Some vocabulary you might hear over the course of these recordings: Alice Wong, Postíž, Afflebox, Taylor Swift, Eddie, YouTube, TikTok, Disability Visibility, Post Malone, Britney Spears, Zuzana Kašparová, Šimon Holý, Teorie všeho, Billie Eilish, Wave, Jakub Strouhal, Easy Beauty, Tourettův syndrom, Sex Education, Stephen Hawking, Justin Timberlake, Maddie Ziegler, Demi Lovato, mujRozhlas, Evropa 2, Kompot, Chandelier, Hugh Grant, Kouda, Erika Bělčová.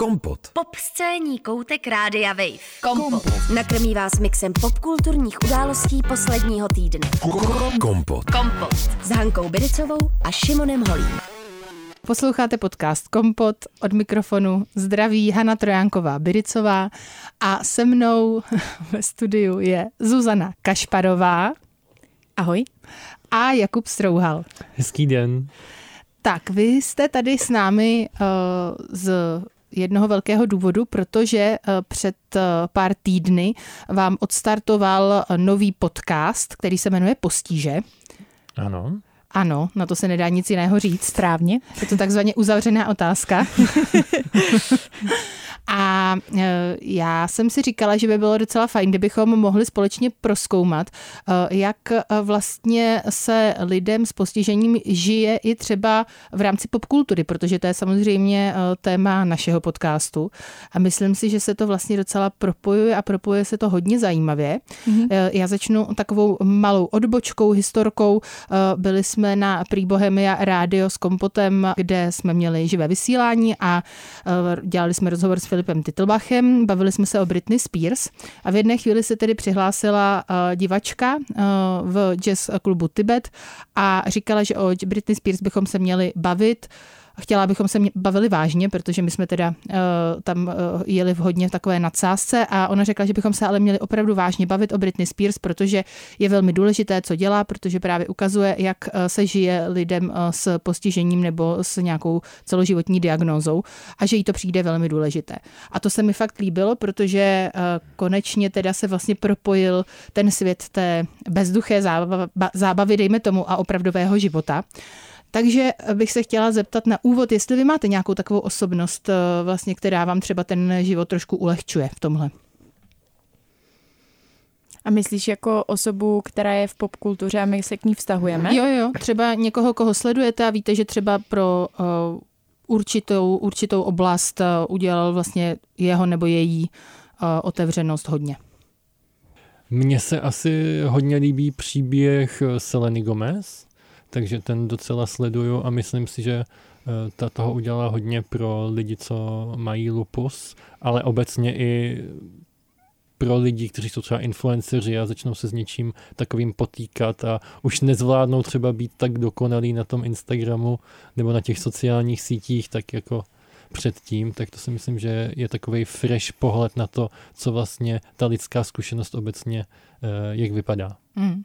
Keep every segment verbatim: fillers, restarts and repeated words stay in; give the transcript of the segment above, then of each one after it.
Kompot. Popscénní koutek rádia Wave. Kompot. Kompot. Nakrmí vás mixem popkulturních událostí posledního týdne. Kompot. Kompot. S Hankou Biriczovou a Šimonem Holím. Posloucháte podcast Kompot, od mikrofonu zdraví Hana Trojánková Biriczová a se mnou ve studiu je Zuzana Kašparová. Ahoj. A Jakub Strouhal. Hezký den. Tak, vy jste tady s námi uh, z jednoho velkého důvodu, protože před pár týdny vám odstartoval nový podcast, který se jmenuje Postíže. Ano. Ano, na to se nedá nic jiného říct. Správně. Je to takzvaně uzavřená otázka. A já jsem si říkala, že by bylo docela fajn, kdybychom mohli společně prozkoumat, jak vlastně se lidem s postižením žije i třeba v rámci popkultury, protože to je samozřejmě téma našeho podcastu. A myslím si, že se to vlastně docela propojuje a propojuje se to hodně zajímavě. Mm-hmm. Já začnu takovou malou odbočkou, historkou. Byli jsme na Free Bohemia Radio s Kompotem, kde jsme měli živé vysílání a dělali jsme rozhovor s Filipem Titlbachem, bavili jsme se o Britney Spears a v jedné chvíli se tedy přihlásila divačka v jazz klubu Tibet a říkala, že o Britney Spears bychom se měli bavit. Chtěla, abychom se bavili vážně, protože my jsme teda uh, tam uh, jeli v hodně v takové nadsázce a ona řekla, že bychom se ale měli opravdu vážně bavit o Britney Spears, protože je velmi důležité, co dělá, protože právě ukazuje, jak uh, se žije lidem uh, s postižením nebo s nějakou celoživotní diagnózou a že jí to přijde velmi důležité. A to se mi fakt líbilo, protože uh, konečně teda se vlastně propojil ten svět té bezduché zába- zábavy, dejme tomu, a opravdového života. Takže bych se chtěla zeptat na úvod, jestli vy máte nějakou takovou osobnost, vlastně, která vám třeba ten život trošku ulehčuje v tomhle. A myslíš jako osobu, která je v popkultuře a my se k ní vztahujeme? Jo, jo, třeba někoho, koho sledujete a víte, že třeba pro uh, určitou, určitou oblast uh, udělal vlastně jeho nebo její uh, otevřenost hodně. Mně se asi hodně líbí příběh Seleny Gomez. Takže ten docela sleduju a myslím si, že ta toho udělala hodně pro lidi, co mají lupus, ale obecně i pro lidi, kteří jsou třeba influenceři a začnou se s něčím takovým potýkat a už nezvládnou třeba být tak dokonalý na tom Instagramu nebo na těch sociálních sítích, tak jako předtím, tak to si myslím, že je takovej fresh pohled na to, co vlastně ta lidská zkušenost obecně, jak vypadá. Mm.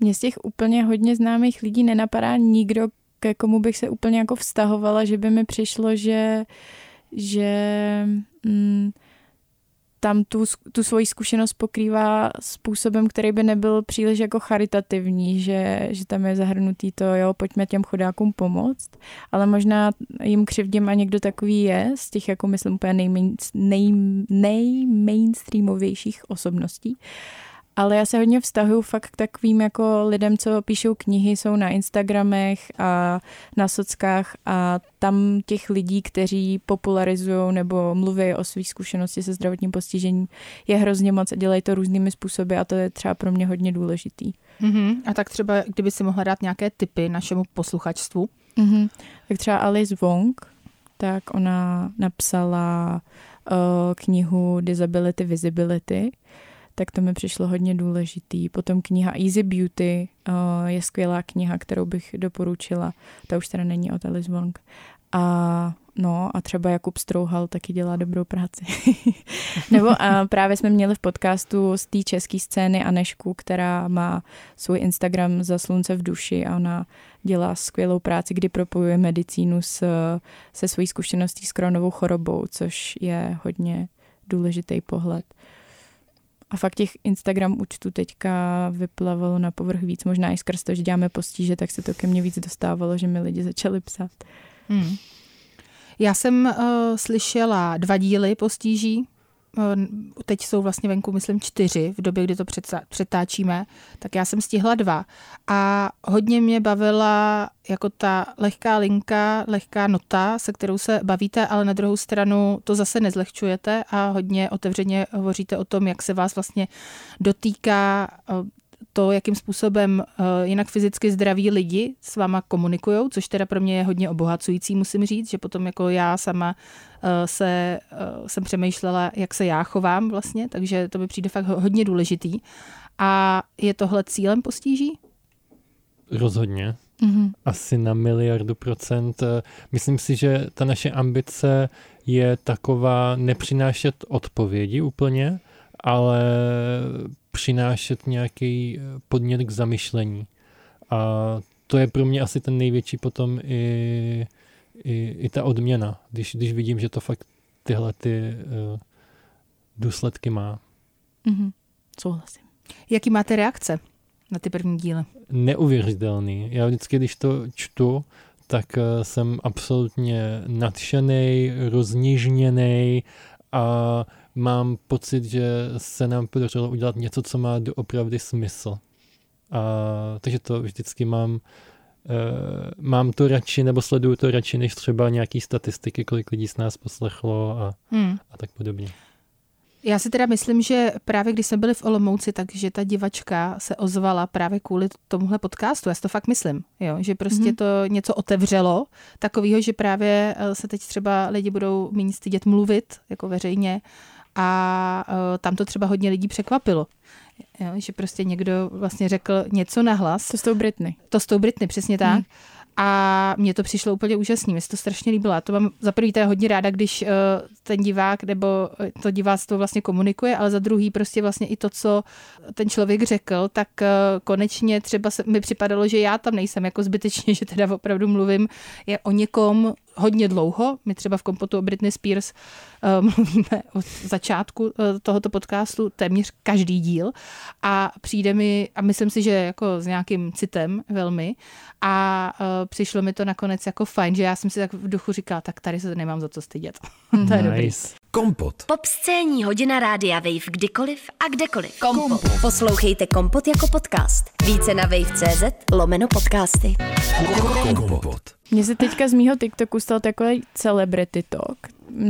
Mně z těch úplně hodně známých lidí nenapadá nikdo, ke komu bych se úplně jako vztahovala, že by mi přišlo, že, že mm, tam tu, tu svoji zkušenost pokrývá způsobem, který by nebyl příliš jako charitativní, že, že tam je zahrnutý to, jo, pojďme těm chudákům pomoct, ale možná jim křivdím a někdo takový je, z těch, jako myslím, úplně nejmain, nej, nejmainstreamovějších osobností. Ale já se hodně vztahuju fakt k takovým jako lidem, co píšou knihy, jsou na Instagramech a na sockách a tam těch lidí, kteří popularizují nebo mluví o svých zkušenosti se zdravotním postižením, je hrozně moc a dělají to různými způsoby a to je třeba pro mě hodně důležitý. Mm-hmm. A tak třeba, kdyby si mohla dát nějaké tipy našemu posluchačstvu? Mm-hmm. Tak třeba Alice Wong, tak ona napsala uh, knihu Disability Visibility, tak to mi přišlo hodně důležitý. Potom kniha Easy Beauty uh, je skvělá kniha, kterou bych doporučila. Ta už teda není od Alice Wong. A, no, a třeba Jakub Strouhal taky dělá dobrou práci. Nebo uh, právě jsme měli v podcastu z té české scény Anežku, která má svůj Instagram Za slunce v duši a ona dělá skvělou práci, kdy propojuje medicínu s, se svojí zkušeností s Crohnovou chorobou, což je hodně důležitý pohled. A fakt těch Instagram účtů teďka vyplavalo na povrch víc. Možná i skrz to, že děláme Postíže, tak se to ke mně víc dostávalo, že mi lidi začali psát. Hmm. Já jsem uh, slyšela dva díly Postíží. Uh, teď jsou vlastně venku, myslím, čtyři, v době, kdy to přetáčíme. Tak já jsem stihla dva. A hodně mě bavila jako ta lehká linka, lehká nota, se kterou se bavíte, ale na druhou stranu to zase nezlehčujete a hodně otevřeně hovoříte o tom, jak se vás vlastně dotýká to, jakým způsobem uh, jinak fyzicky zdraví lidi s váma komunikujou, což teda pro mě je hodně obohacující, musím říct, že potom jako já sama uh, se, uh, jsem přemýšlela, jak se já chovám vlastně, takže to mi přijde fakt hodně důležitý. A je tohle cílem Postíží? Rozhodně. Mm-hmm. Asi na miliardu procent. Myslím si, že ta naše ambice je taková nepřinášet odpovědi úplně, ale přinášet nějaký podnět k zamyšlení. A to je pro mě asi ten největší potom i, i, i ta odměna, když, když vidím, že to fakt tyhle ty uh, důsledky má. Mm-hmm. Souhlasím. Jaký máte reakce na ty první díly? Neuvěřitelný. Já vždycky, když to čtu, tak jsem absolutně nadšenej, rozněžněnej a mám pocit, že se nám podařilo udělat něco, co má doopravdy smysl. A, takže to vždycky mám, e, mám to radši, nebo sleduju to radši, než třeba nějaký statistiky, kolik lidí z nás poslechlo a, hmm. a tak podobně. Já si teda myslím, že právě když jsme byli v Olomouci, takže ta divačka se ozvala právě kvůli tomuhle podcastu. Já si to fakt myslím, jo? Že prostě mm-hmm. to něco otevřelo takového, že právě se teď třeba lidi budou méně stydět mluvit jako veřejně a tam to třeba hodně lidí překvapilo. Jo? Že prostě někdo vlastně řekl něco nahlas. To s tou Britney. To s tou Britney, přesně tak. Mm. A mně to přišlo úplně úžasný, mně se to strašně líbilo. Já to mám za prvý teda hodně ráda, když uh, ten divák nebo to diváctvo vlastně komunikuje, ale za druhý prostě vlastně i to, co ten člověk řekl, tak uh, konečně třeba se, mi připadalo, že já tam nejsem jako zbytečně, že teda opravdu mluvím je o někom hodně dlouho. My třeba v Kompotu o Britney Spears uh, mluvíme od začátku uh, tohoto podcastu téměř každý díl a přijde mi, a myslím si, že jako s nějakým citem velmi a uh, přišlo mi to nakonec jako fajn, že já jsem si tak v duchu říkala, tak tady se nemám za co stydět. To je nice. Dobrý. Kompot. Popscénní hodina rádia Wave kdykoliv a kdekoliv. Kompot. Kompot. Poslouchejte Kompot jako podcast. Více na wave.cz lomeno podcasty. Kompot. Mně se teďka z mýho TikToku stal takový celebrity talk,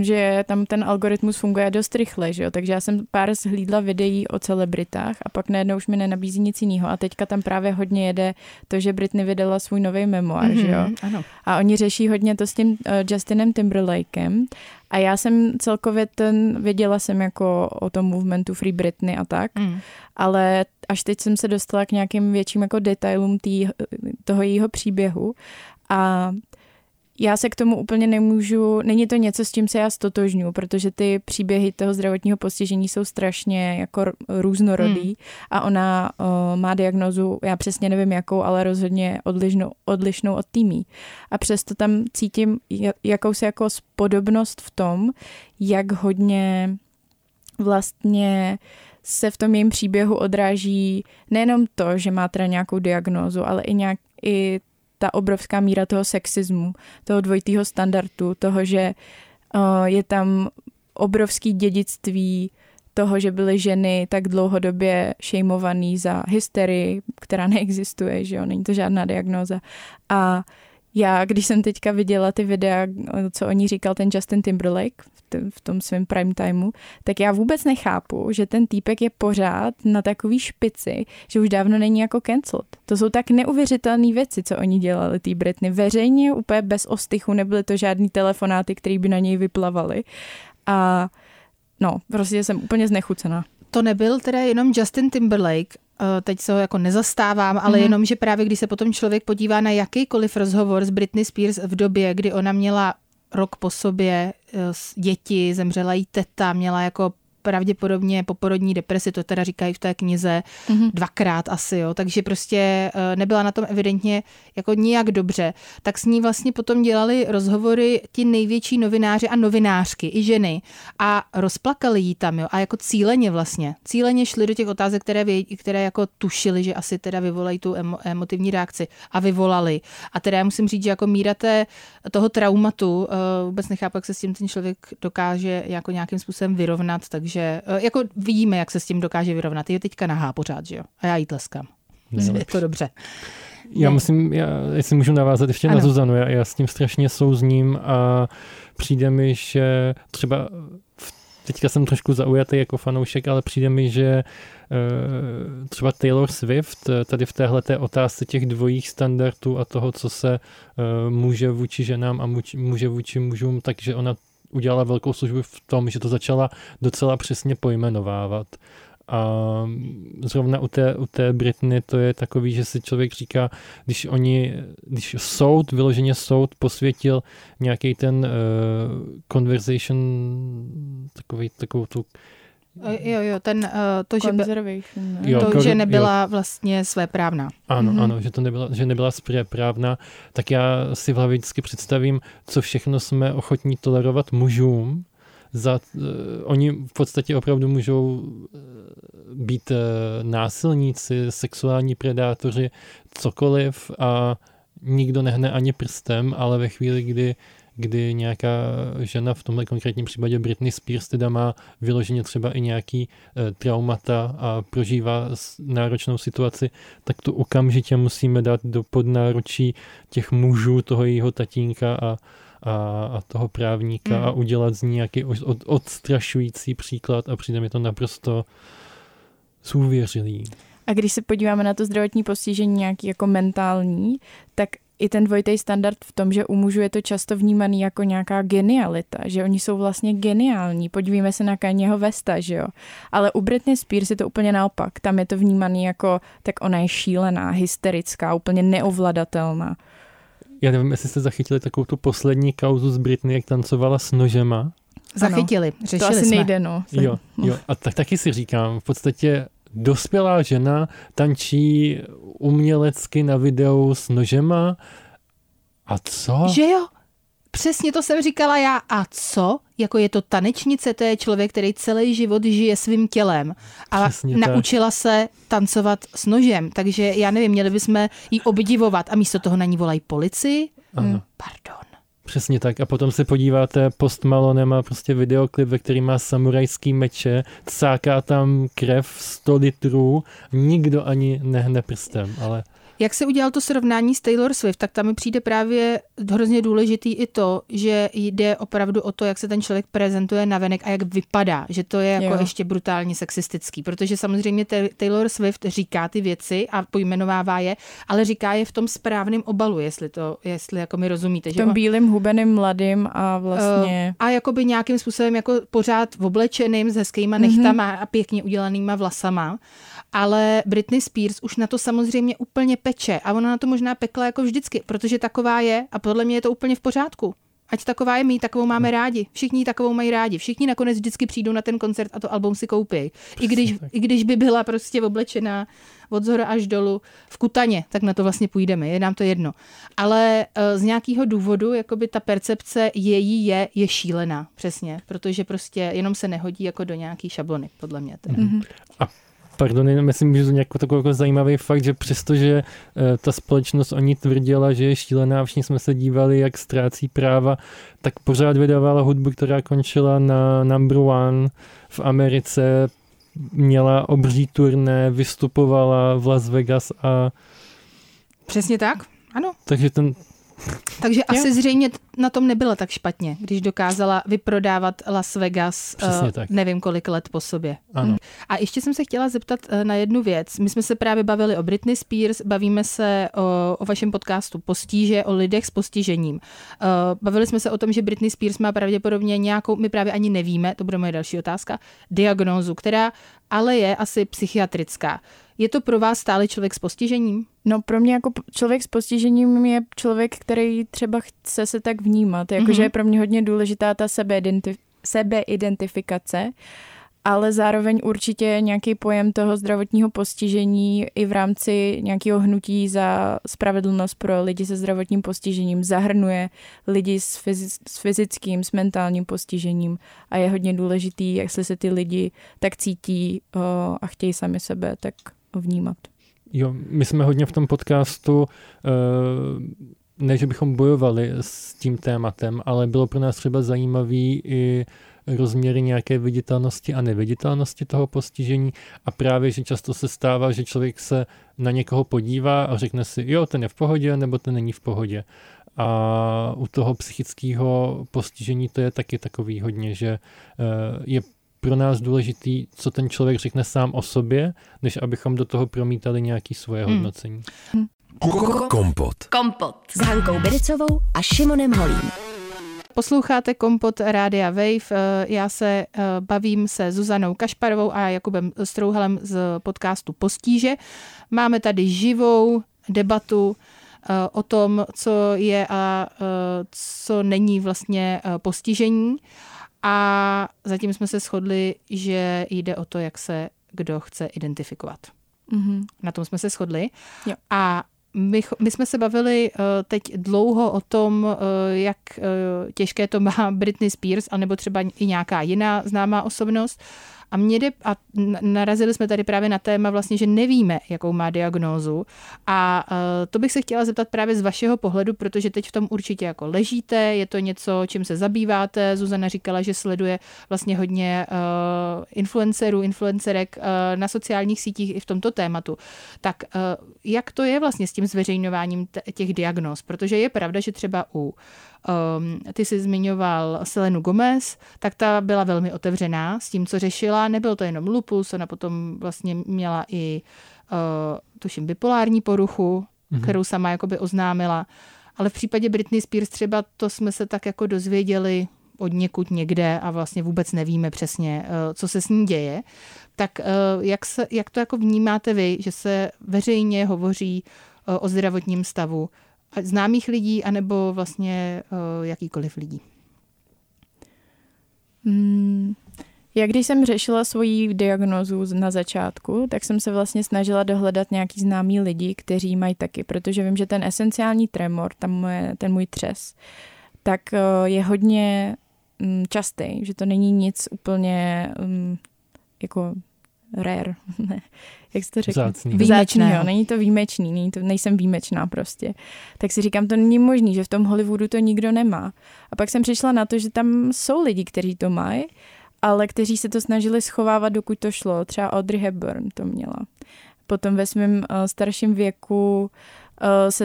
že tam ten algoritmus funguje dost rychle, že jo? Takže já jsem pár zhlídla videí o celebritách a pak najednou už mi nenabízí nic jiného. A teďka tam právě hodně jede to, že Britney vydala svůj nový memoár, mm-hmm, že jo? Ano. A oni řeší hodně to s tím uh, Justinem Timberlakem. A já jsem celkově ten, věděla jsem jako o tom movementu Free Britney a tak, mm. ale až teď jsem se dostala k nějakým větším jako detailům tý, toho jejího příběhu a já se k tomu úplně nemůžu, není to něco, s čím se já stotožňuji, protože ty příběhy toho zdravotního postižení jsou strašně jako různorodý hmm. a ona uh, má diagnózu, já přesně nevím jakou, ale rozhodně odlišnou, odlišnou od týmí. A přesto tam cítím jakousi jako podobnost v tom, jak hodně vlastně se v tom jejím příběhu odráží nejenom to, že má teda nějakou diagnózu, ale i nějak i ta obrovská míra toho sexismu, toho dvojitého standardu, toho, že uh, je tam obrovský dědictví toho, že byly ženy tak dlouhodobě šejmovaný za hysterii, která neexistuje, že jo, není to žádná diagnóza. A já, když jsem teďka viděla ty videa, co o ní říkal ten Justin Timberlake v, t- v tom svém prime timeu, tak já vůbec nechápu, že ten týpek je pořád na takový špici, že už dávno není jako cancelled. To jsou tak neuvěřitelné věci, co oni dělali, tý Britney. Veřejně, úplně bez ostychu, nebyly to žádný telefonáty, který by na něj vyplavaly. A no, prostě jsem úplně znechucená. To nebyl teda jenom Justin Timberlake, teď se ho jako nezastávám, ale mm-hmm. jenom, že právě když se potom člověk podívá na jakýkoliv rozhovor s Britney Spears v době, kdy ona měla rok po sobě děti, zemřela jí teta, měla jako pravděpodobně poporodní depresi, to teda říkají v té knize mm-hmm. dvakrát asi, jo, takže prostě nebyla na tom evidentně jako nijak dobře, tak s ní vlastně potom dělali rozhovory ti největší novináři a novinářky, i ženy a rozplakali jí tam, jo, a jako cíleně vlastně, cíleně šli do těch otázek, které, vě- které jako tušili, že asi teda vyvolají tu emo- emotivní reakci a vyvolali. A teda já musím říct, že jako míra té, toho traumatu, uh, vůbec nechápu, jak se s tím ten člověk dokáže jako nějakým způsobem vyrovnat, takže že jako vidíme, jak se s tím dokáže vyrovnat. Je teďka nahá pořád, že jo? A já jí tleskám. Je to dobře. Já musím, já, jestli můžu navázat ještě ano. na Zuzanu, já, já s tím strašně souzním a přijde mi, že třeba v teďka jsem trošku zaujatý jako fanoušek, ale přijde mi, že třeba Taylor Swift tady v téhleté otázce těch dvojích standardů a toho, co se může vůči ženám a může vůči mužům, takže ona udělala velkou službu v tom, že to začala docela přesně pojmenovávat. A zrovna u té, u té Britney to je takový, že si člověk říká, když oni, když soud, vyloženě soud posvětil nějaký ten uh, conversation, takový, takovou tu... Jo, jo, ten, uh, to, že by, jo, to, že nebyla jo. vlastně svéprávná. Ano, mm-hmm. ano, že to nebyla, že nebyla svéprávná, tak já si v hlavě vždycky představím, co všechno jsme ochotní tolerovat mužům, Za, uh, oni v podstatě opravdu můžou být uh, násilníci, sexuální predátoři, cokoliv a nikdo nehne ani prstem, ale ve chvíli, kdy, kdy nějaká žena, v tomhle konkrétním případě Britney Spears, teda má vyloženě třeba i nějaký uh, traumata a prožívá náročnou situaci, tak to okamžitě musíme dát do podnáručí těch mužů, toho jejího tatínka a a toho právníka mm. a udělat z ní nějaký odstrašující příklad a přijde mi to naprosto zůvěřilý. A když se podíváme na to zdravotní postižení nějaký jako mentální, tak i ten dvojitý standard v tom, že u mužů je to často vnímaný jako nějaká genialita, že oni jsou vlastně geniální. Podívejme se na Kanyeho Westa, že jo. Ale u Britney Spears je to úplně naopak. Tam je to vnímaný jako, tak ona je šílená, hysterická, úplně neovladatelná. Já nevím, jestli jste zachytili takovou tu poslední kauzu z Britney, jak tancovala s nožema. Zachytili, řešili jsme. To asi nejde, no. Jo, jo. A tak taky si říkám, v podstatě dospělá žena tančí umělecky na videu s nožema. A co? Že jo? Přesně to jsem říkala já. A co? Jako je to tanečnice, to je člověk, který celý život žije svým tělem. A přesně naučila tak. se tancovat s nožem. Takže já nevím, měli bychom jí obdivovat. A místo toho na ní volají policii. Ano. Pardon. Přesně tak. A potom se podíváte, Post Malone má prostě videoklip, ve kterém má samurajský meče, cáká tam krev sto litrů, nikdo ani nehne prstem, ale... Jak se udělal to srovnání s Taylor Swift, tak tam mi přijde právě hrozně důležitý i to, že jde opravdu o to, jak se ten člověk prezentuje navenek a jak vypadá, že to je jako jo. ještě brutálně sexistický, protože samozřejmě Taylor Swift říká ty věci a pojmenovává je, ale říká je v tom správném obalu, jestli to, jestli jako mi rozumíte. V tom že? bílým, hubeným, mladým a vlastně... A jakoby nějakým způsobem jako pořád oblečeným, s hezkýma nechtama mm-hmm. a pěkně udělanýma vlasama. Ale Britney Spears už na to samozřejmě úplně peče a ona na to možná pekla jako vždycky, protože taková je a podle mě je to úplně v pořádku. Ať taková je, my takovou máme rádi. Všichni takovou mají rádi. Všichni nakonec vždycky přijdou na ten koncert a to album si koupí. I když, i když by byla prostě oblečená od zhora až dolů v kutaně, tak na to vlastně půjdeme, je nám to jedno. Ale z nějakého důvodu jakoby ta percepce její je, je šílená, přesně, protože prostě jenom se nehodí jako do nějaký šablony, podle mě. Mm-hmm. A Pardon, jenom myslím, že to nějaký takový jako zajímavý fakt, že přestože e, ta společnost o ní tvrdila, že je šílená, všichni jsme se dívali, jak ztrácí práva, tak pořád vydávala hudbu, která končila na number one v Americe, měla obří turné, vystupovala v Las Vegas a... Přesně tak, ano. Takže ten... Takže jo. asi zřejmě na tom nebyla tak špatně, když dokázala vyprodávat Las Vegas uh, nevím kolik let po sobě. Ano. A ještě jsem se chtěla zeptat na jednu věc. My jsme se právě bavili o Britney Spears, bavíme se o, o vašem podcastu Postíže, o lidech s postižením. Uh, bavili jsme se o tom, že Britney Spears má pravděpodobně nějakou, my právě ani nevíme, to bude moje další otázka, diagnózu, která ale je asi psychiatrická. Je to pro vás stále člověk s postižením? No pro mě jako člověk s postižením je člověk, který třeba chce se tak vnímat. Jakože mm-hmm. je pro mě hodně důležitá ta sebeidentif- sebeidentifikace, ale zároveň určitě nějaký pojem toho zdravotního postižení i v rámci nějakého hnutí za spravedlnost pro lidi se zdravotním postižením zahrnuje lidi s, fyz- s fyzickým, s mentálním postižením a je hodně důležitý, jestli se ty lidi tak cítí o, a chtějí sami sebe tak vnímat. Jo, my jsme hodně v tom podcastu, ne, že bychom bojovali s tím tématem, ale bylo pro nás třeba zajímavý i rozměry nějaké viditelnosti a neviditelnosti toho postižení a právě, že často se stává, že člověk se na někoho podívá a řekne si, jo, ten je v pohodě, nebo ten není v pohodě. A u toho psychického postižení to je taky takový hodně, že je pro nás důležitý, co ten člověk řekne sám o sobě, než abychom do toho promítali nějaké svoje hodnocení. Hmm. Kompot. Kompot s Hankou Biriczovou a Šimonem Holím. Posloucháte Kompot Rádia Wave. Já se bavím se Zuzanou Kašparovou a Jakubem Strouhalem z podcastu Postíže. Máme tady živou debatu o tom, co je a co není vlastně postižení. A zatím jsme se shodli, že jde o to, jak se kdo chce identifikovat. Mm-hmm. Na tom jsme se shodli. Jo. A my, my jsme se bavili uh, teď dlouho o tom, uh, jak uh, těžké to má Britney Spears, anebo třeba i nějaká jiná známá osobnost. A, mě jde, a narazili jsme tady právě na téma vlastně, že nevíme, jakou má diagnózu. A uh, to bych se chtěla zeptat právě z vašeho pohledu, protože teď v tom určitě jako ležíte, je to něco, čím se zabýváte. Zuzana říkala, že sleduje vlastně hodně uh, influencerů, influencerek uh, na sociálních sítích i v tomto tématu. Tak uh, jak to je vlastně s tím zveřejňováním t- těch diagnóz? Protože je pravda, že třeba u Um, ty jsi zmiňoval Selenu Gomez, tak ta byla velmi otevřená s tím, co řešila. Nebyl to jenom lupus, ona potom vlastně měla i uh, tuším bipolární poruchu, mm-hmm. kterou sama jakoby oznámila. Ale v případě Britney Spears třeba to jsme se tak jako dozvěděli od někud někde a vlastně vůbec nevíme přesně, uh, co se s ní děje. Tak uh, jak, se, jak to jako vnímáte vy, že se veřejně hovoří uh, o zdravotním stavu známých lidí, anebo vlastně uh, jakýkoliv lidí? Hmm. Já když jsem řešila svoji diagnózu na začátku, tak jsem se vlastně snažila dohledat nějaký známý lidi, kteří mají taky, protože vím, že ten esenciální tremor, tam je ten můj třes, tak uh, je hodně um, častý, že to není nic úplně um, jako rare, jak se to řekne? Výjimečného. Není to výjimečný, není to, nejsem výjimečná prostě. Tak si říkám, to není možný, že v tom Hollywoodu to nikdo nemá. A pak jsem přišla na to, že tam jsou lidi, kteří to mají, ale kteří se to snažili schovávat, dokud to šlo. Třeba Audrey Hepburn to měla. Potom ve svém uh, starším věku uh, se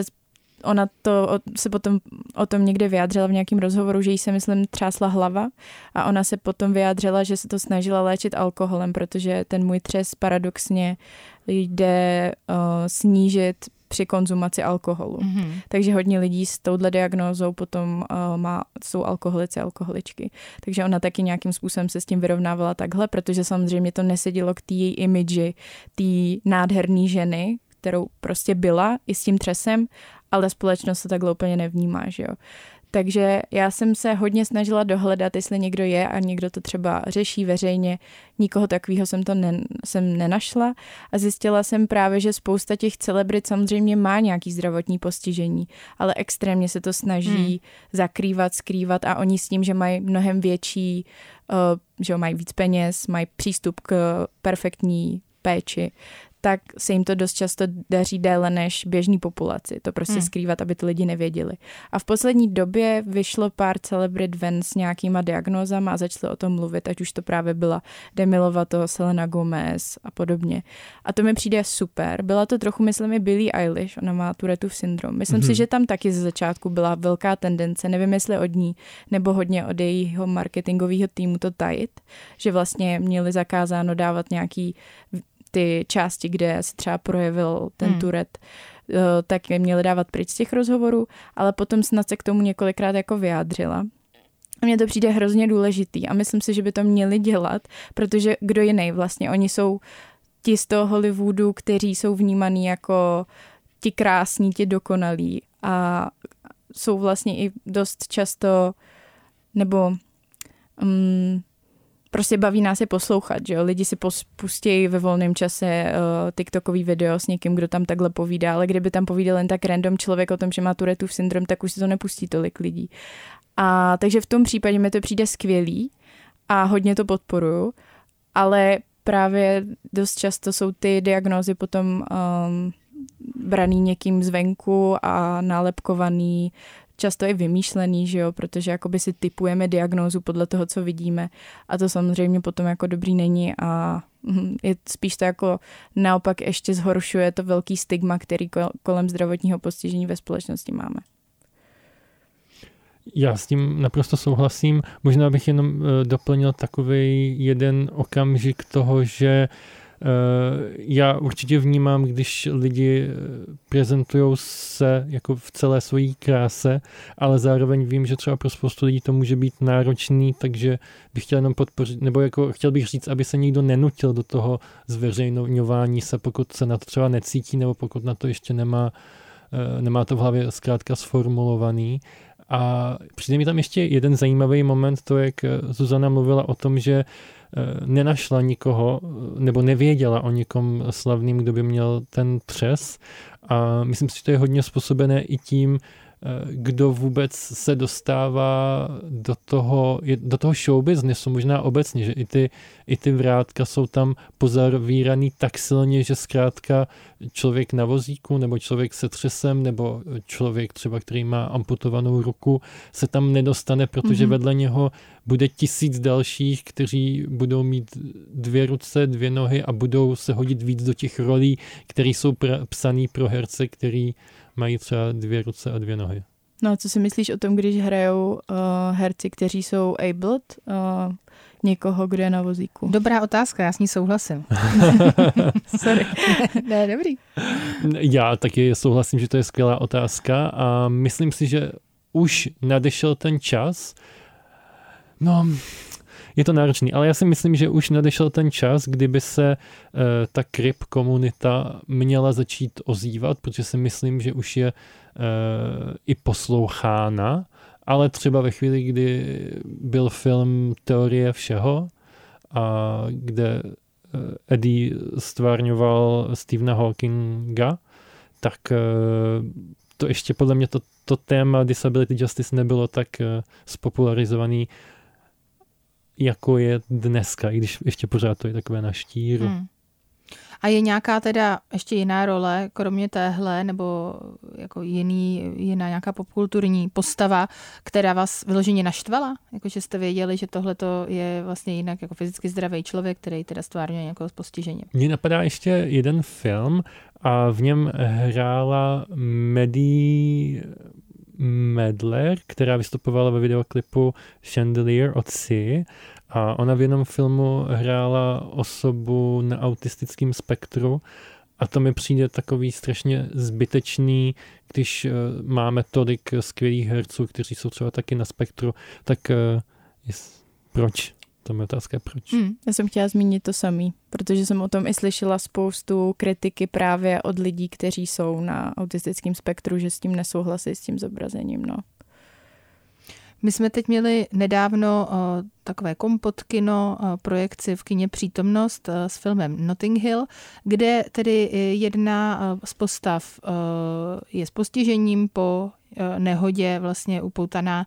ona to, se potom o tom někde vyjádřila v nějakém rozhovoru, že jí se, myslím, třásla hlava a ona se potom vyjádřila, že se to snažila léčit alkoholem, protože ten můj třes paradoxně jde uh, snížit při konzumaci alkoholu. Mm-hmm. Takže hodně lidí s touhle diagnózou potom uh, má, jsou alkoholici, alkoholičky. Takže ona taky nějakým způsobem se s tím vyrovnávala takhle, protože samozřejmě to nesedělo k té její imidži, té nádherné ženy, kterou prostě byla i s tím třesem, ale společnost to takhle úplně nevnímá, že jo. Takže já jsem se hodně snažila dohledat, jestli někdo je a někdo to třeba řeší veřejně. Nikoho takového jsem to ne, jsem nenašla a zjistila jsem právě, že spousta těch celebrit samozřejmě má nějaký zdravotní postižení, ale extrémně se to snaží hmm. zakrývat, skrývat a oni s tím, že mají mnohem větší, uh, že mají víc peněz, mají přístup k perfektní péči, tak se jim to dost často daří déle než běžný populaci. To prostě hmm. skrývat, aby to lidi nevěděli. A v poslední době vyšlo pár celebrit ven s nějakýma diagnózama a začali o tom mluvit, ať už to právě byla Demi Lovato, Selena Gomez a podobně. A to mi přijde super. Byla to trochu, myslím, i Billie Eilish, ona má Tourettův syndrom. Myslím hmm. si, že tam taky ze začátku byla velká tendence, nevím, jestli od ní nebo hodně od jejího marketingového týmu to tajit, že vlastně měli zakázáno dávat nějaký ty části, kde se třeba projevil ten hmm. Tourette, tak je měli dávat pryč z těch rozhovorů, ale potom snad se k tomu několikrát jako vyjádřila. Mně to přijde hrozně důležitý a myslím si, že by to měli dělat, protože kdo jiný vlastně, oni jsou ti z toho Hollywoodu, kteří jsou vnímaní jako ti krásní, ti dokonalí a jsou vlastně i dost často, nebo um, prostě baví nás je poslouchat, že jo? Lidi si pustějí ve volném čase uh, tiktokový video s někým, kdo tam takhle povídá, ale kdyby tam povídal jen tak random člověk o tom, že má Tourettův syndrom, tak už si to nepustí tolik lidí. A takže v tom případě mi to přijde skvělý a hodně to podporuju, ale právě dost často jsou ty diagnózy potom um, braný někým zvenku a nálepkovaný, často je vymýšlený, že jo, protože jakoby si typujeme diagnózu podle toho, co vidíme a to samozřejmě potom jako dobrý není a je spíš to jako naopak ještě zhoršuje to velký stigma, který kolem zdravotního postižení ve společnosti máme. Já s tím naprosto souhlasím. Možná bych jenom doplnil takový jeden okamžik toho, že já určitě vnímám, když lidi prezentují se jako v celé svojí kráse, ale zároveň vím, že třeba pro spoustu lidí to může být náročný, takže bych chtěl jenom podpořit, nebo jako chtěl bych říct, aby se nikdo nenutil do toho zveřejňování se, pokud se na to třeba necítí, nebo pokud na to ještě nemá, nemá to v hlavě zkrátka sformulovaný. A přijde mi tam ještě jeden zajímavý moment, to jak Zuzana mluvila o tom, že nenašla nikoho, nebo nevěděla o někom slavným, kdo by měl ten přes. A myslím si, že to je hodně způsobené i tím, kdo vůbec se dostává do toho, do toho show businessu, možná obecně, že i ty, i ty vrátka jsou tam pozavíraný tak silně, že zkrátka člověk na vozíku, nebo člověk se třesem, nebo člověk třeba, který má amputovanou ruku, se tam nedostane, protože mm-hmm. vedle něho bude tisíc dalších, kteří budou mít dvě ruce, dvě nohy a budou se hodit víc do těch rolí, které jsou pra- psaný pro herce, který mají třeba dvě ruce a dvě nohy. No a co si myslíš o tom, když hrajou uh, herci, kteří jsou abled, uh, někoho, kdo je na vozíku? Dobrá otázka, já s ní souhlasím. Sorry. Ne, dobrý. Já taky souhlasím, že to je skvělá otázka a myslím si, že už nadešel ten čas. No, je to náročný, ale já si myslím, že už nadešel ten čas, kdyby se uh, ta krip komunita měla začít ozývat, protože si myslím, že už je uh, i poslouchána, ale třeba ve chvíli, kdy byl film Teorie všeho, a kde uh, Eddie stvárňoval Stephena Hawkinga, tak uh, to ještě podle mě to, to téma Disability Justice nebylo tak uh, spopularizovaný, jako je dneska, i když ještě pořád to je takové na štíru. Hmm. A je nějaká teda ještě jiná role, kromě téhle, nebo jako jiný, jiná nějaká popkulturní postava, která vás vyloženě naštvala? Jakože jste věděli, že tohleto je vlastně jinak jako fyzicky zdravý člověk, který teda stvárňuje nějakého postižení. Mně napadá ještě jeden film a v něm hrála Maddie Ziegler, která vystupovala ve videoklipu Chandelier od Si, a ona v jednom filmu hrála osobu na autistickém spektru a to mi přijde takový strašně zbytečný, když máme tolik skvělých herců, kteří jsou třeba taky na spektru, tak jest, proč? To je otázka, proč? Hmm, já jsem chtěla zmínit to samý, protože jsem o tom i slyšela spoustu kritiky právě od lidí, kteří jsou na autistickém spektru, že s tím nesouhlasí, s tím zobrazením. No. My jsme teď měli nedávno o, takové Kompot kino, o, projekci v kině Přítomnost o, s filmem Notting Hill, kde tedy jedna o, z postav o, je s postižením po nehodě vlastně upoutaná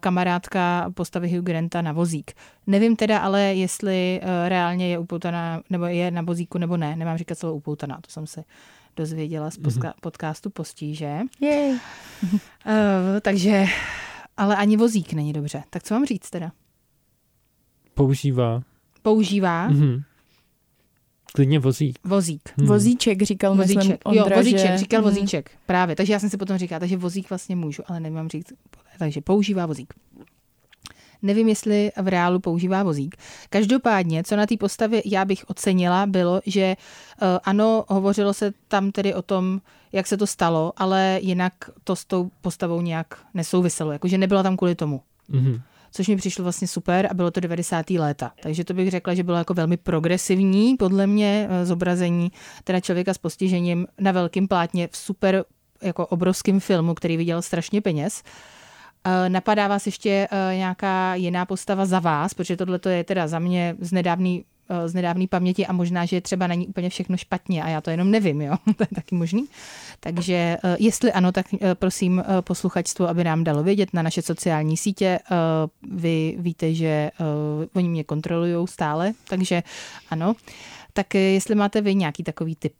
kamarádka postavy Hugh Granta na vozík. Nevím teda ale, jestli reálně je upoutaná, nebo je na vozíku, nebo ne. Nemám říkat slovo upoutaná, to jsem se dozvěděla z podka- podcastu Postíže. Yay. uh, takže, ale ani vozík není dobře. Tak co mám říct teda? Používá. Používá? Mm-hmm. Klidně vozík. Vozík. Hmm. Vozíček říkal vozíček. Myslím Ondra, jo, vozíček, že... říkal hmm. vozíček. Právě, takže já jsem si potom říkala, takže vozík vlastně můžu, ale nemám říct, takže používá vozík. Nevím, jestli v reálu používá vozík. Každopádně, co na té postavě já bych ocenila, bylo, že ano, hovořilo se tam tedy o tom, jak se to stalo, ale jinak to s tou postavou nějak nesouviselo, jakože nebyla tam kvůli tomu. Mhm. Což mi přišlo vlastně super a bylo to devadesátá léta. Takže to bych řekla, že bylo jako velmi progresivní, podle mě, zobrazení teda člověka s postižením na velkém plátně v super jako obrovském filmu, který vydělal strašně peněz. Napadá vás ještě nějaká jiná postava za vás, protože tohle je teda za mě z nedávný, z nedávný paměti a možná, že je třeba na ní úplně všechno špatně a já to jenom nevím, jo, to je taky možný. Takže jestli ano, tak prosím posluchačstvo, aby nám dalo vědět na naše sociální sítě. Vy víte, že oni mě kontrolujou stále, takže ano. Tak jestli máte vy nějaký takový tip?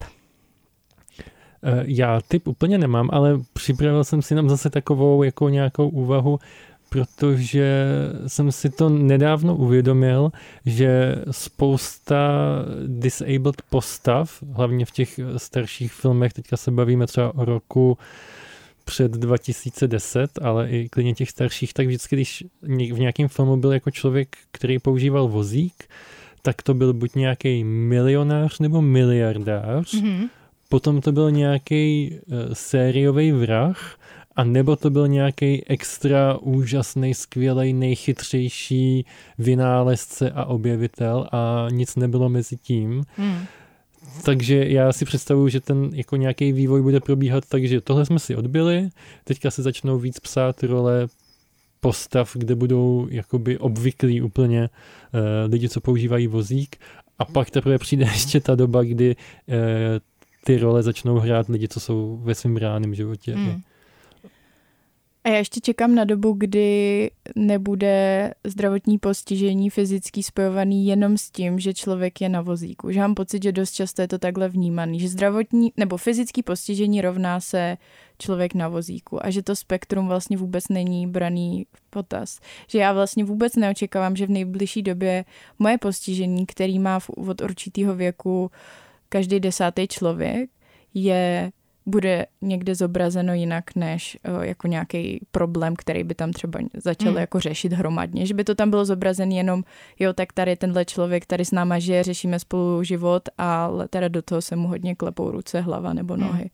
Já tip úplně nemám, ale připravil jsem si nám zase takovou jako nějakou úvahu, protože jsem si to nedávno uvědomil, že spousta disabled postav, hlavně v těch starších filmech, teďka se bavíme třeba o roku před dva tisíce deset, ale i klidně těch starších, tak vždycky, když v nějakém filmu byl jako člověk, který používal vozík, tak to byl buď nějaký milionář nebo miliardář, mm-hmm. potom to byl nějaký uh, sériový vrah, a nebo to byl nějaký extra úžasný, skvělý, nejchytřejší vynálezce a objevitel a nic nebylo mezi tím. Mm. Takže já si představuju, že ten jako nějaký vývoj bude probíhat, takže tohle jsme si odbyli, teďka se začnou víc psát role postav, kde budou jakoby obvyklí úplně uh, lidi, co používají vozík, a pak teprve přijde ještě ta doba, kdy uh, ty role začnou hrát lidi, co jsou ve svém reálném životě. Mm. A já ještě čekám na dobu, kdy nebude zdravotní postižení fyzicky spojovaný jenom s tím, že člověk je na vozíku. Že mám pocit, že dost často je to takhle vnímaný, že zdravotní nebo fyzické postižení rovná se člověk na vozíku a že to spektrum vlastně vůbec není braný v potaz. Že já vlastně vůbec neočekávám, že v nejbližší době moje postižení, který má od určitého věku každý desátý člověk, je... bude někde zobrazeno jinak než uh, jako nějaký problém, který by tam třeba začal mm. jako řešit hromadně. Že by to tam bylo zobrazen jenom, jo, tak tady tenhle člověk, tady s náma žije, řešíme spolu život, ale teda do toho se mu hodně klepou ruce, hlava nebo nohy. Mm.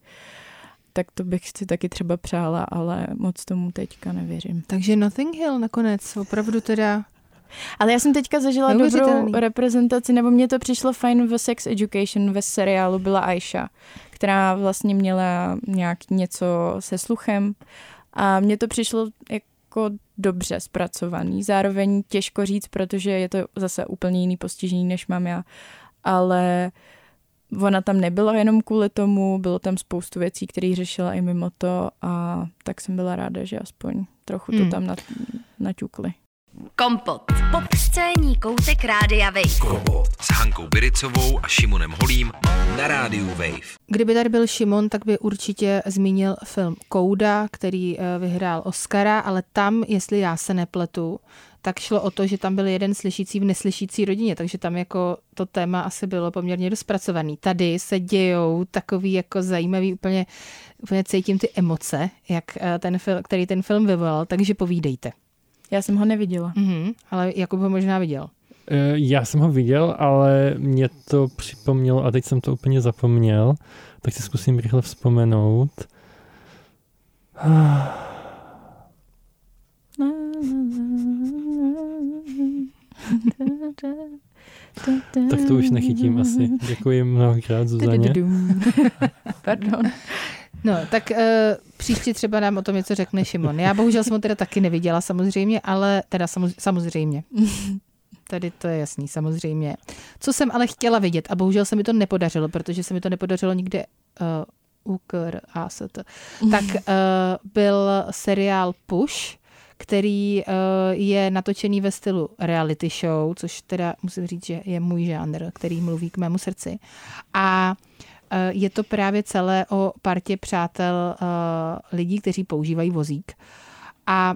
Tak to bych si taky třeba přála, ale moc tomu teďka nevěřím. Takže Notting Hill nakonec, opravdu teda... Ale já jsem teďka zažila dobrou reprezentaci, nebo mně to přišlo fajn ve Sex Education, ve seriálu byla Aisha, která vlastně měla nějak něco se sluchem a mně to přišlo jako dobře zpracovaný, zároveň těžko říct, protože je to zase úplně jiný postižení, než mám já, ale ona tam nebyla jenom kvůli tomu, bylo tam spoustu věcí, které řešila i mimo to, a tak jsem byla ráda, že aspoň trochu to hmm. tam nat- naťukli. Kompot. Popscénní koutek rádia Wave. Kompot s Hankou Biriczovou a Šimonem Holím na rádiu Wave. Kdyby tady byl Šimon, tak by určitě zmínil film Kouda, který vyhrál Oscara, ale tam, jestli já se nepletu, tak šlo o to, že tam byl jeden slyšící v neslyšící rodině, takže tam jako to téma asi bylo poměrně dospracovaný. Tady se dějou takový jako zajímavý, úplně, úplně cítím ty emoce, jak ten film, který ten film vyvolal, takže povídejte. Já jsem ho neviděla. Mm-hmm, ale Jakub ho možná viděl. Já jsem ho viděl, ale mě to připomnělo a teď jsem to úplně zapomněl, tak si zkusím rychle vzpomenout. Tak to už nechytím asi. Děkuji mnohokrát, Zuzaně. Pardon. No, tak uh, příště třeba nám o tom něco řekne Šimon. Já bohužel jsem ho teda taky neviděla samozřejmě, ale teda samoz, samozřejmě. Tady to je jasný, samozřejmě. Co jsem ale chtěla vidět a bohužel se mi to nepodařilo, protože se mi to nepodařilo nikde uh, ukr a se to. Tak uh, byl seriál Push, který uh, je natočený ve stylu reality show, což teda musím říct, že je můj žánr, který mluví k mému srdci. A je to právě celé o partě přátel lidí, kteří používají vozík. A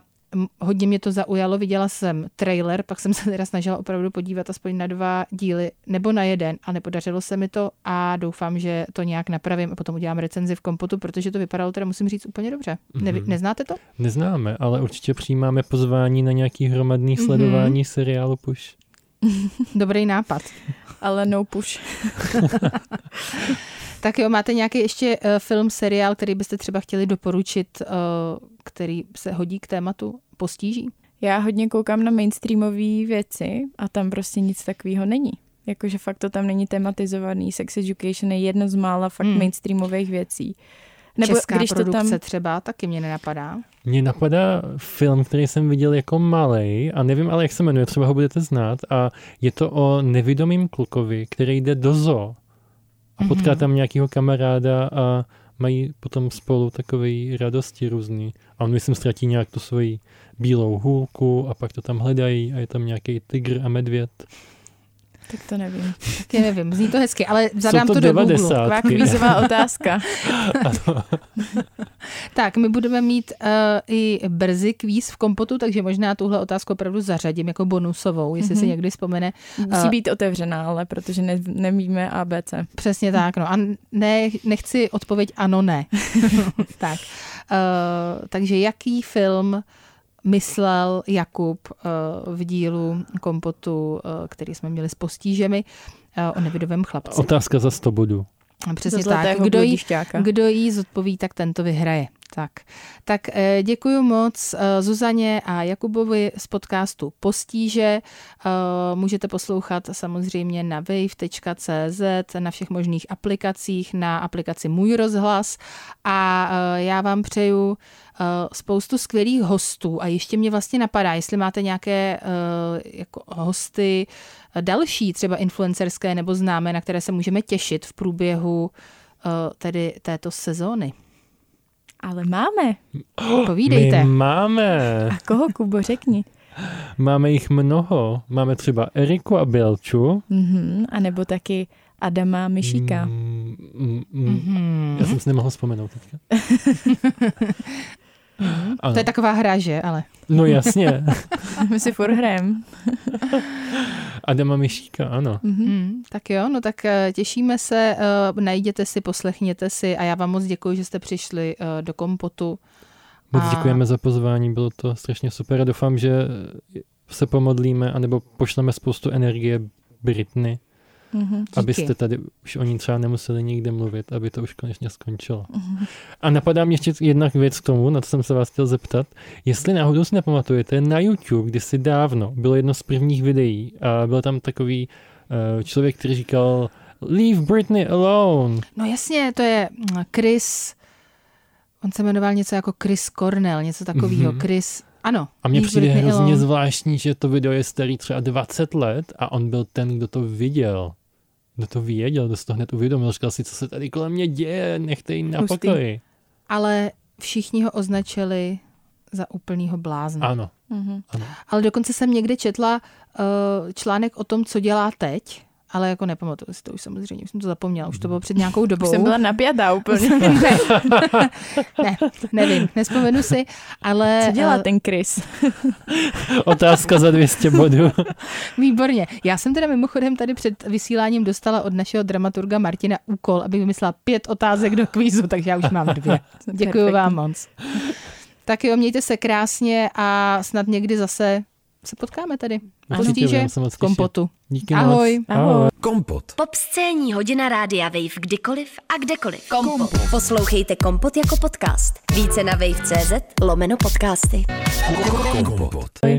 hodně mě to zaujalo, viděla jsem trailer, pak jsem se teda snažila opravdu podívat aspoň na dva díly, nebo na jeden, a nepodařilo se mi to a doufám, že to nějak napravím a potom udělám recenzi v Kompotu, protože to vypadalo teda, musím říct, úplně dobře. Ne, mm-hmm. Neznáte to? Neznáme, ale určitě přijímáme pozvání na nějaký hromadný sledování mm-hmm. seriálu Push. Dobrý nápad. Ale no push. Tak jo, máte nějaký ještě uh, film, seriál, který byste třeba chtěli doporučit, uh, který se hodí k tématu postíží? Já hodně koukám na mainstreamové věci a tam prostě nic takového není. Jakože fakt to tam není tematizovaný. Sex Education je jedno z mála fakt hmm. mainstreamových věcí. Nebo česká když produkce to tam... třeba, taky mě nenapadá. Mně napadá film, který jsem viděl jako malej a nevím ale, jak se jmenuje, třeba ho budete znát, a je to o nevidomým klukovi, který jde do zoo a potká tam nějakého kamaráda a mají potom spolu takové radosti různý. A on, myslím, ztratí nějak tu svoji bílou hůlku a pak to tam hledají a je tam nějaký tygr a medvěd. Tak to nevím. Taky nevím. Zní to hezky, ale zadám to, to do Google. Taková kvízová otázka. Tak, my budeme mít uh, i brzy kvíz v kompotu, takže možná tuhle otázku opravdu zařadím jako bonusovou, jestli mm-hmm. si někdy vzpomene. Musí být otevřená, ale protože ne, nevíme á bé cé. Přesně tak, no. A ne, nechci odpověď ano, ne. Tak. Uh, takže jaký film myslel Jakub v dílu Kompotu, který jsme měli s Postížemi, o nevidovém chlapci. Otázka za sto bodů. Přesně tak. Kdo jí, kdo jí zodpoví, tak tento vyhraje. Tak, tak děkuji moc Zuzaně a Jakubovi z podcastu Postíže. Můžete poslouchat samozřejmě na wave tečka cé zet, na všech možných aplikacích, na aplikaci Můj rozhlas. A já vám přeju spoustu skvělých hostů a ještě mě vlastně napadá, jestli máte nějaké jako hosty další, třeba influencerské nebo známé, na které se můžeme těšit v průběhu tedy této sezóny. Ale máme. Povídejte. My máme. A koho, Kubo, řekni. Máme jich mnoho. Máme třeba Eriku a Bělču. Mm-hmm. A nebo taky Adama Myšíka. Mm, mm, mm. Já jsem si nemohl vzpomenout teďka. Ano. To je taková hra, že? Ale. No jasně. My si furt hrajem. Adama Myšíka, ano. Mm-hmm. Tak jo, no tak těšíme se, najděte si, poslechněte si a já vám moc děkuji, že jste přišli do Kompotu. Moc a... děkujeme za pozvání, bylo to strašně super a doufám, že se pomodlíme anebo pošleme spoustu energie Britney. Mm-hmm, abyste tady už o ní třeba nemuseli nikde mluvit, aby to už konečně skončilo. Mm-hmm. A napadá mě ještě jedna věc k tomu, na co jsem se vás chtěl zeptat. Jestli náhodou si nepamatujete, na YouTube kdysi dávno bylo jedno z prvních videí a byl tam takový uh, člověk, který říkal Leave Britney alone. No jasně, to je Chris, on se jmenoval něco jako Chris Cornell, něco takového, mm-hmm. Chris... Ano. A mně přijde hrozně zvláštní, že to video je starý třeba dvacet let a on byl ten, kdo to viděl. Kdo to věděl, kdo se to hned uvědomil. Říkal si, co se tady kolem mě děje, nechte ji na pokoji. Ale všichni ho označili za úplnýho blázna. Ano. Mhm. Ano. Ale dokonce jsem někde četla uh, článek o tom, co dělá teď, ale jako nepamatuju si to už samozřejmě, už jsem to zapomněla, už to bylo před nějakou dobou. Už jsem byla napjatá úplně. Ne, ne, nevím, nespomenu si, ale... Co dělá ten Chris? Otázka za dvě stě bodů. Výborně. Já jsem teda mimochodem tady před vysíláním dostala od našeho dramaturga Martina úkol, aby vymyslela pět otázek do kvízu, takže já už mám dvě. Děkuju vám moc. Tak jo, mějte se krásně a snad někdy zase... se potkáme tady. Postíže v Kompotu. Díky ahoj. Moc. Ahoj. Kompot. Popscénní hodina rádia Wave kdykoliv a kdekoliv. Kompot. Kompot. Poslouchejte Kompot jako podcast. Více na wave tečka cé zet lomeno podcasty. Kompot. Kompot.